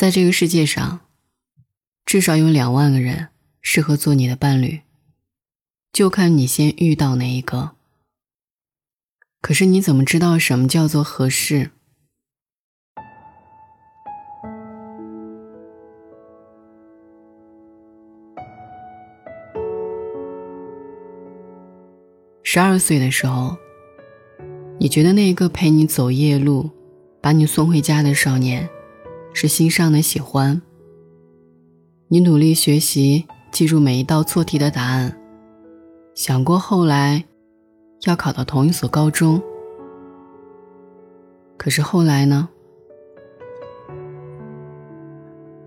在这个世界上，至少有2万个人适合做你的伴侣，就看你先遇到哪一个。可是你怎么知道什么叫做合适？12岁的时候，你觉得那个陪你走夜路把你送回家的少年是心上的喜欢，你努力学习，记住每一道错题的答案，想过后来要考到同一所高中。可是后来呢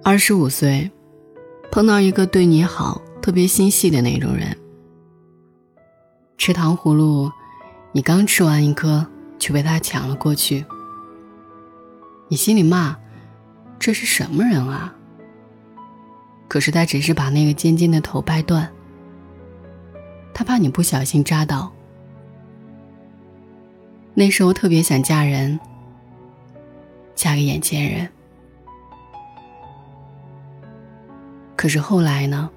？25岁，碰到一个对你好特别心细的那种人，吃糖葫芦，你刚吃完一颗却被他抢了过去，你心里骂这是什么人啊，可是他只是把那个尖尖的头掰断，他怕你不小心扎到。那时候特别想嫁人，嫁给眼前人。可是后来呢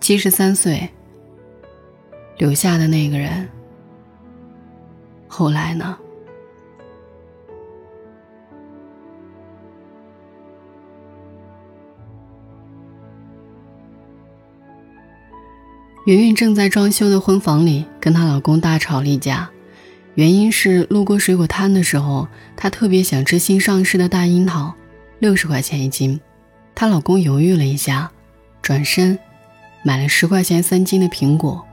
？73岁，留下的那个人，后来呢？圆圆正在装修的婚房里跟她老公大吵了一架，原因是路过水果摊的时候，她特别想吃新上市的大樱桃，60块钱一斤。她老公犹豫了一下，转身买了10块钱3斤的苹果。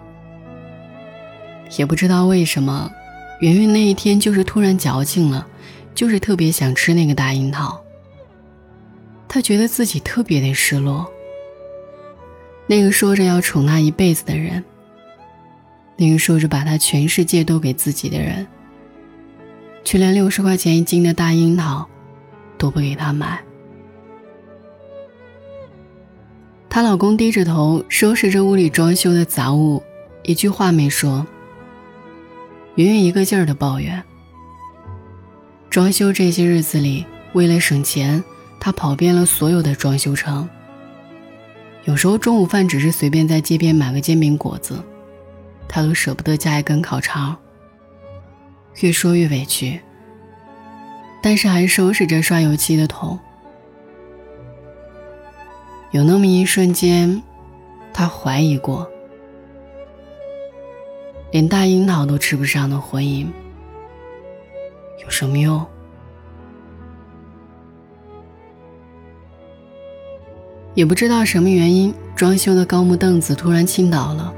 也不知道为什么，圆圆那一天就是突然矫情了，就是特别想吃那个大樱桃。她觉得自己特别的失落，那个说着要宠她一辈子的人，那个说着把她全世界都给自己的人，却连60块钱一斤的大樱桃都不给她买。她老公低着头收拾着屋里装修的杂物，一句话没说。圆圆一个劲儿的抱怨，装修这些日子里，为了省钱，她跑遍了所有的装修城。有时候中午饭只是随便在街边买个煎饼果子，她都舍不得加一根烤肠。越说越委屈，但是还收拾着刷油漆的桶。有那么一瞬间，她怀疑过，连大樱桃都吃不上的婚姻有什么用？也不知道什么原因，装修的高木凳子突然倾倒了。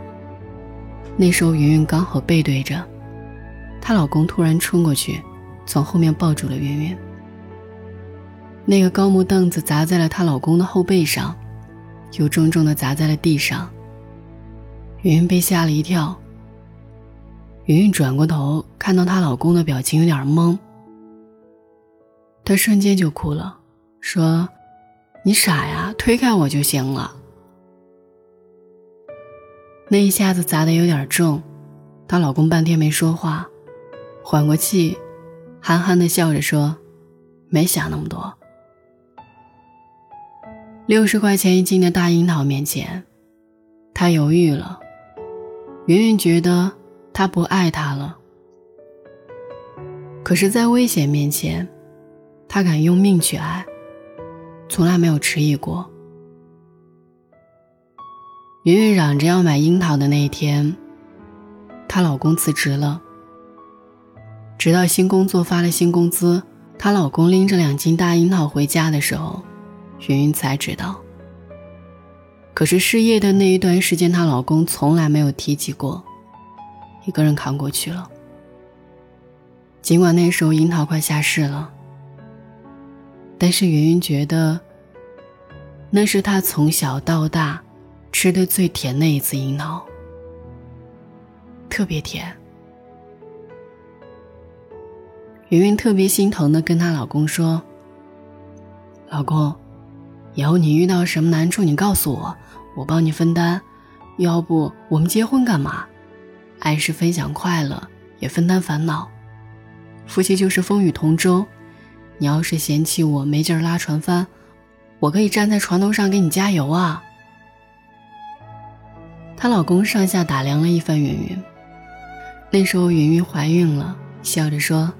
那时候云云刚好背对着，她老公突然冲过去，从后面抱住了云云。那个高木凳子砸在了她老公的后背上，又重重地砸在了地上。云云被吓了一跳，云云转过头看到她老公的表情有点懵，她瞬间就哭了，说你傻呀，推开我就行了。那一下子砸得有点重，她老公半天没说话，缓过气憨憨地笑着说没想那么多。60块钱一斤的大樱桃面前，她犹豫了，云云觉得他不爱她了。可是在危险面前，她敢用命去爱，从来没有迟疑过。云云嚷着要买樱桃的那一天，她老公辞职了。直到新工作发了新工资，她老公拎着2斤大樱桃回家的时候，云云才知道。可是失业的那一段时间，她老公从来没有提及过，一个人扛过去了。尽管那时候樱桃快下市了，但是云云觉得那是她从小到大吃的最甜的一次樱桃，特别甜。云云特别心疼地跟她老公说，老公，以后你遇到什么难处你告诉我，我帮你分担，要不我们结婚干嘛？爱是分享快乐，也分担烦恼，夫妻就是风雨同舟，你要是嫌弃我没劲儿拉船帆，我可以站在船头上给你加油啊。她老公上下打量了一番云云，那时候云云怀孕了，笑着说，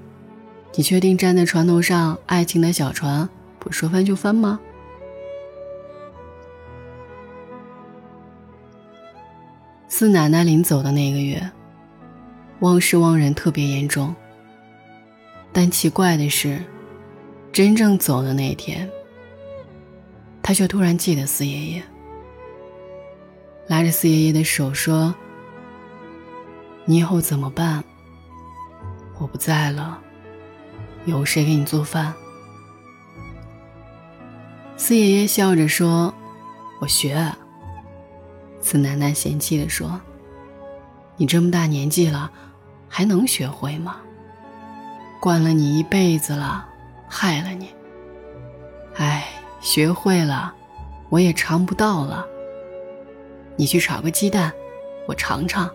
你确定站在船头上爱情的小船不说翻就翻吗？四奶奶临走的那个月，汪氏汪人特别严重，但奇怪的是，真正走的那天，她却突然记得四爷爷，拉着四爷爷的手说，你以后怎么办？我不在了，有谁给你做饭？四爷爷笑着说，我学。四奶奶嫌弃地说，你这么大年纪了，还能学会吗？惯了你一辈子了，害了你。哎，学会了，我也尝不到了。你去炒个鸡蛋，我尝尝。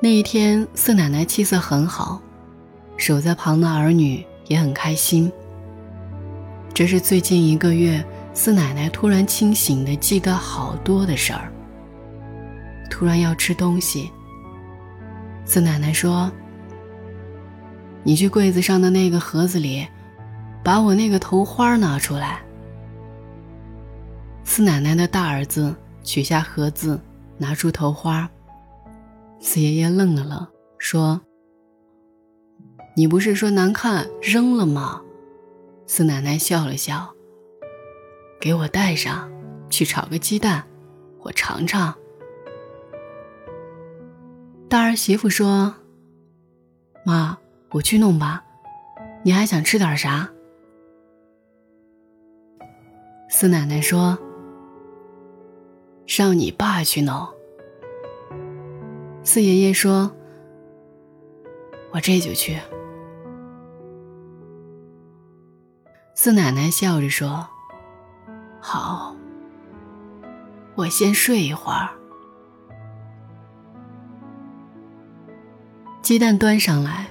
那一天，四奶奶气色很好，守在旁的儿女也很开心。这是最近一个月，四奶奶突然清醒地记得好多的事儿。突然要吃东西，四奶奶说，你去柜子上的那个盒子里，把我那个头花拿出来。四奶奶的大儿子取下盒子，拿出头花。四爷爷愣了愣，说，你不是说难看扔了吗？四奶奶笑了笑，给我带上，去炒个鸡蛋，我尝尝。大儿媳妇说，妈，我去弄吧，你还想吃点啥？四奶奶说，让你爸去弄。四爷爷说，我这就去。四奶奶笑着说，好，我先睡一会儿。鸡蛋端上来，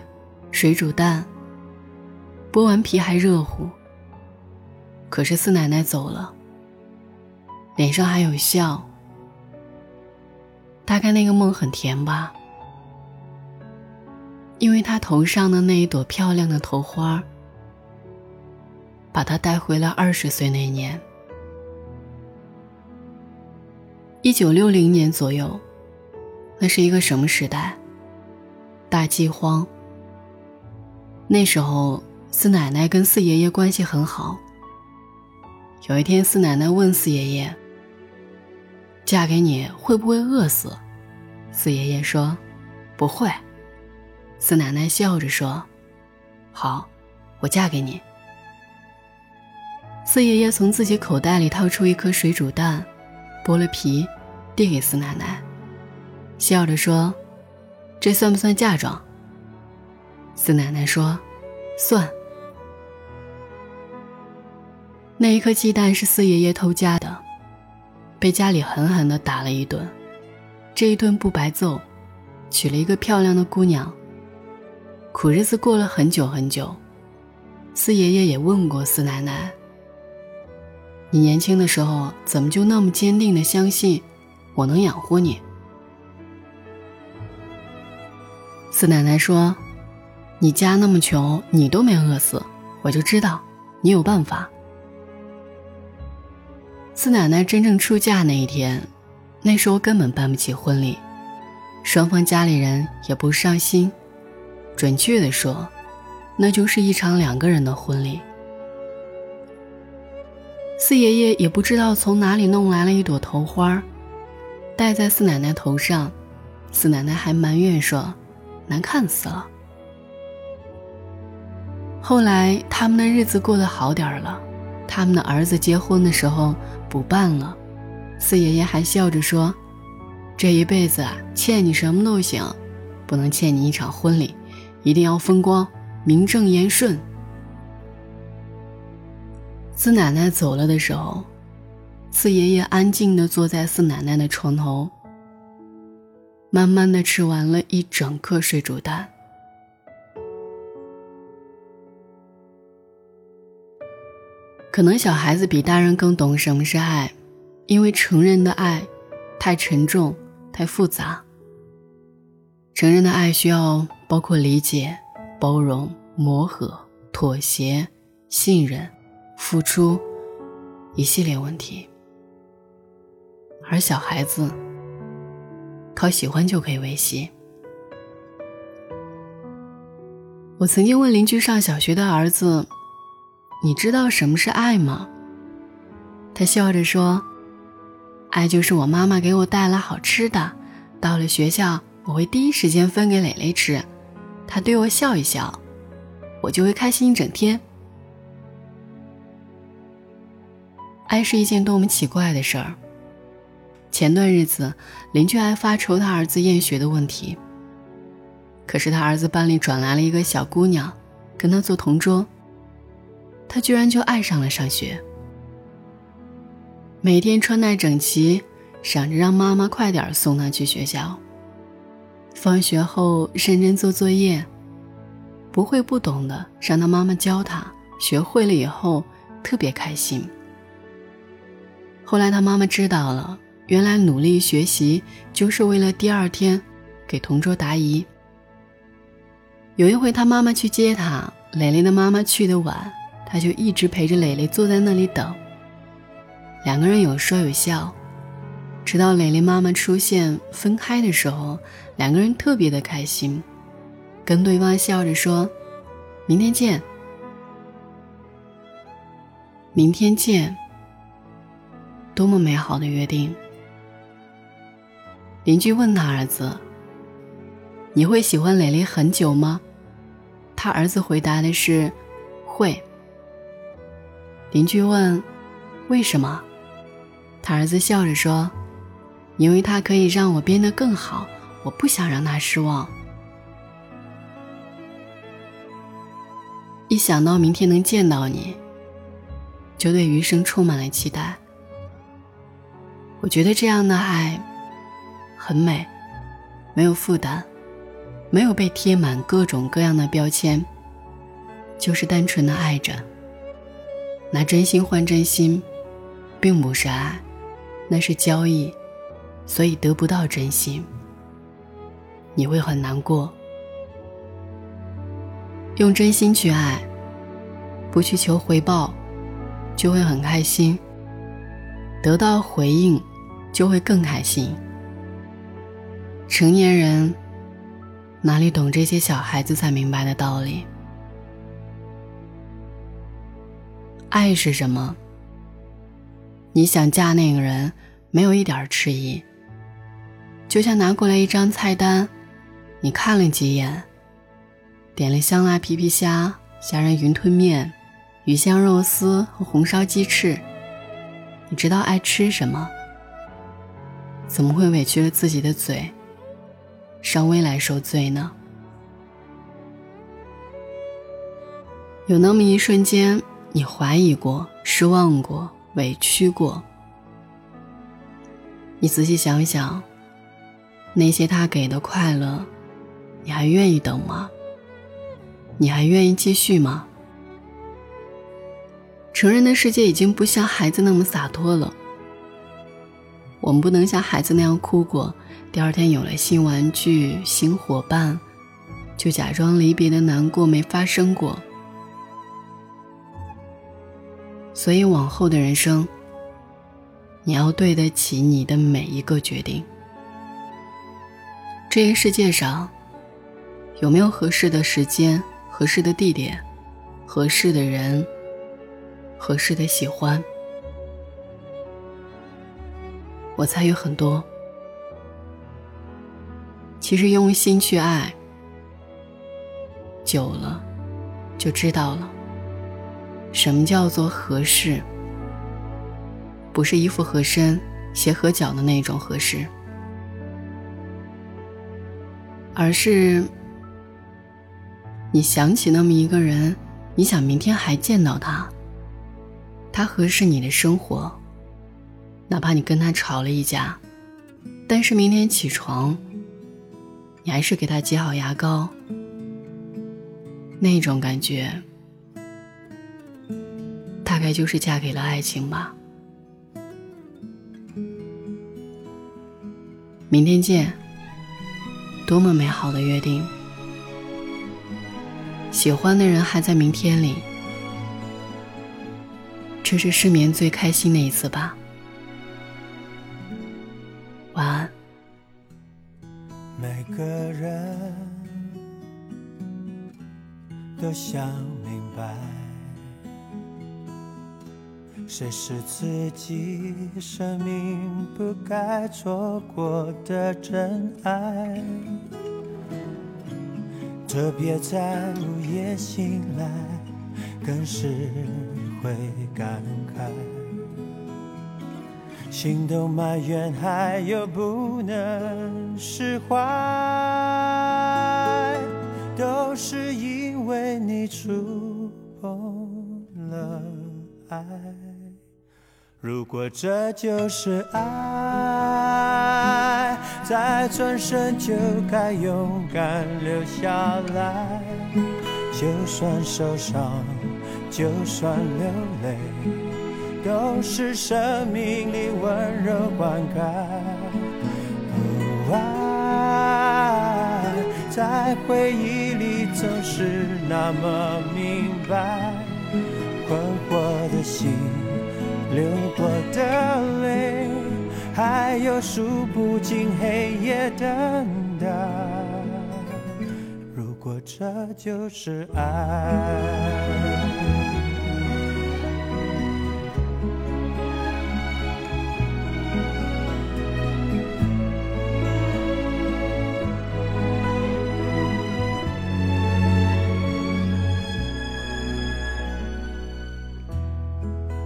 水煮蛋，剥完皮还热乎。可是四奶奶走了，脸上还有笑。大概那个梦很甜吧，因为她头上的那一朵漂亮的头花，把她带回了20岁那年。1960年左右，那是一个什么时代？大饥荒。那时候，四奶奶跟四爷爷关系很好。有一天，四奶奶问四爷爷，嫁给你会不会饿死？四爷爷说，不会。四奶奶笑着说，好，我嫁给你。四爷爷从自己口袋里掏出一颗水煮蛋，剥了皮，递给四奶奶，笑着说，这算不算嫁妆？四奶奶说，算。那一颗鸡蛋是四爷爷偷家的，被家里狠狠地打了一顿，这一顿不白揍，娶了一个漂亮的姑娘。苦日子过了很久很久，四爷爷也问过四奶奶，你年轻的时候怎么就那么坚定地相信我能养活你？四奶奶说，你家那么穷，你都没饿死，我就知道你有办法。四奶奶真正出嫁那一天，那时候根本办不起婚礼，双方家里人也不上心，准确地说，那就是一场两个人的婚礼。四爷爷也不知道从哪里弄来了一朵头花，戴在四奶奶头上，四奶奶还埋怨说，难看死了。后来他们的日子过得好点了，他们的儿子结婚的时候补办了，四爷爷还笑着说，这一辈子欠你什么都行，不能欠你一场婚礼，一定要风光，名正言顺。四奶奶走了的时候，四爷爷安静地坐在四奶奶的床头，慢慢地吃完了一整颗水煮蛋。可能小孩子比大人更懂什么是爱，因为成人的爱太沉重太复杂。成人的爱需要包括理解、包容、磨合、妥协、信任、付出一系列问题，而小孩子靠喜欢就可以维系。我曾经问邻居上小学的儿子，你知道什么是爱吗？他笑着说，爱就是我妈妈给我带了好吃的，到了学校我会第一时间分给蕾蕾吃，她对我笑一笑，我就会开心一整天。爱是一件多么奇怪的事儿。前段日子邻居还发愁他儿子厌学的问题，可是他儿子班里转来了一个小姑娘跟他做同桌，他居然就爱上了上学，每天穿戴整齐，想着让妈妈快点送他去学校，放学后认真做作业，不会不懂的让他妈妈教他，学会了以后特别开心。后来他妈妈知道了，原来努力学习就是为了第二天给同桌答疑。有一回他妈妈去接他，蕾蕾的妈妈去的晚，他就一直陪着蕾蕾坐在那里等，两个人有说有笑，直到蕾蕾妈妈出现分开的时候，两个人特别的开心，跟对方笑着说，明天见。明天见，多么美好的约定。邻居问他儿子，你会喜欢蕾蕾很久吗？他儿子回答的是会。邻居问为什么，他儿子笑着说，因为他可以让我变得更好，我不想让他失望。一想到明天能见到你，就对余生充满了期待。我觉得这样的爱很美，没有负担，没有被贴满各种各样的标签，就是单纯的爱着。拿真心换真心并不是爱，那是交易，所以得不到真心你会很难过。用真心去爱，不去求回报，就会很开心，得到回应就会更开心。成年人哪里懂这些小孩子才明白的道理。爱是什么？你想嫁那个人，没有一点迟疑，就像拿过来一张菜单，你看了几眼，点了香辣皮皮虾、虾仁云吞面、鱼香肉丝和红烧鸡翅，你知道爱吃什么，怎么会委屈了自己的嘴，稍微来受罪呢？有那么一瞬间，你怀疑过，失望过，委屈过，你仔细想想，那些他给的快乐，你还愿意等吗？你还愿意继续吗？成人的世界已经不像孩子那么洒脱了，我们不能像孩子那样哭过，第二天有了新玩具、新伙伴，就假装离别的难过没发生过。所以往后的人生，你要对得起你的每一个决定。这个世界上有没有合适的时间、合适的地点、合适的人、合适的喜欢，我猜有很多。其实用心去爱，久了就知道了什么叫做合适，不是衣服合身、鞋合脚的那种合适，而是你想起那么一个人，你想明天还见到他，他合适你的生活，哪怕你跟他吵了一架，但是明天起床，你还是给他挤好牙膏，那种感觉概就是嫁给了爱情吧。明天见，多么美好的约定！喜欢的人还在明天里，这是失眠最开心的一次吧。晚安。每个人都想明白，谁是自己生命不该错过的真爱，特别在午夜醒来，更是会感慨，心都埋怨还有不能释怀，都是因为你触碰了爱。如果这就是爱，在转身就该勇敢留下来，就算受伤，就算流泪，都是生命里温柔灌溉。爱在回忆里总是那么明白，困惑的心，流过的泪，还有数不尽黑夜等待。如果这就是爱，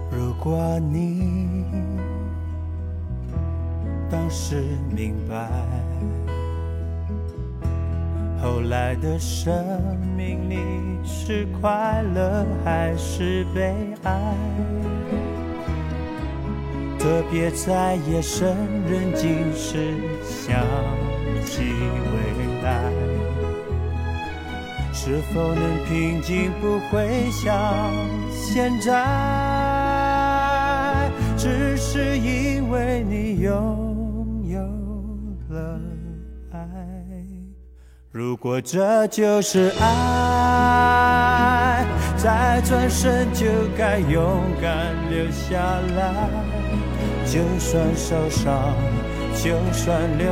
如果你当时明白，后来的生命里是快乐还是悲哀，特别在夜深人静时想起未来，是否能平静，不会像现在，只是因为你拥有了爱。如果这就是爱，再转身就该勇敢留下来，就算受伤，就算流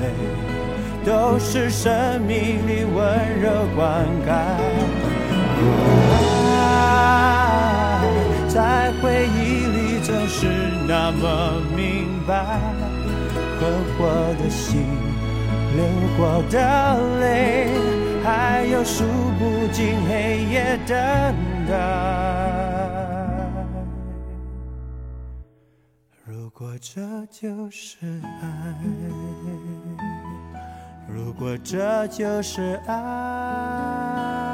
泪，都是生命里温柔灌溉。爱在回忆里总是那么明白，困惑的心，流过的泪，还有数不尽黑夜等待。如果这就是爱，如果这就是爱。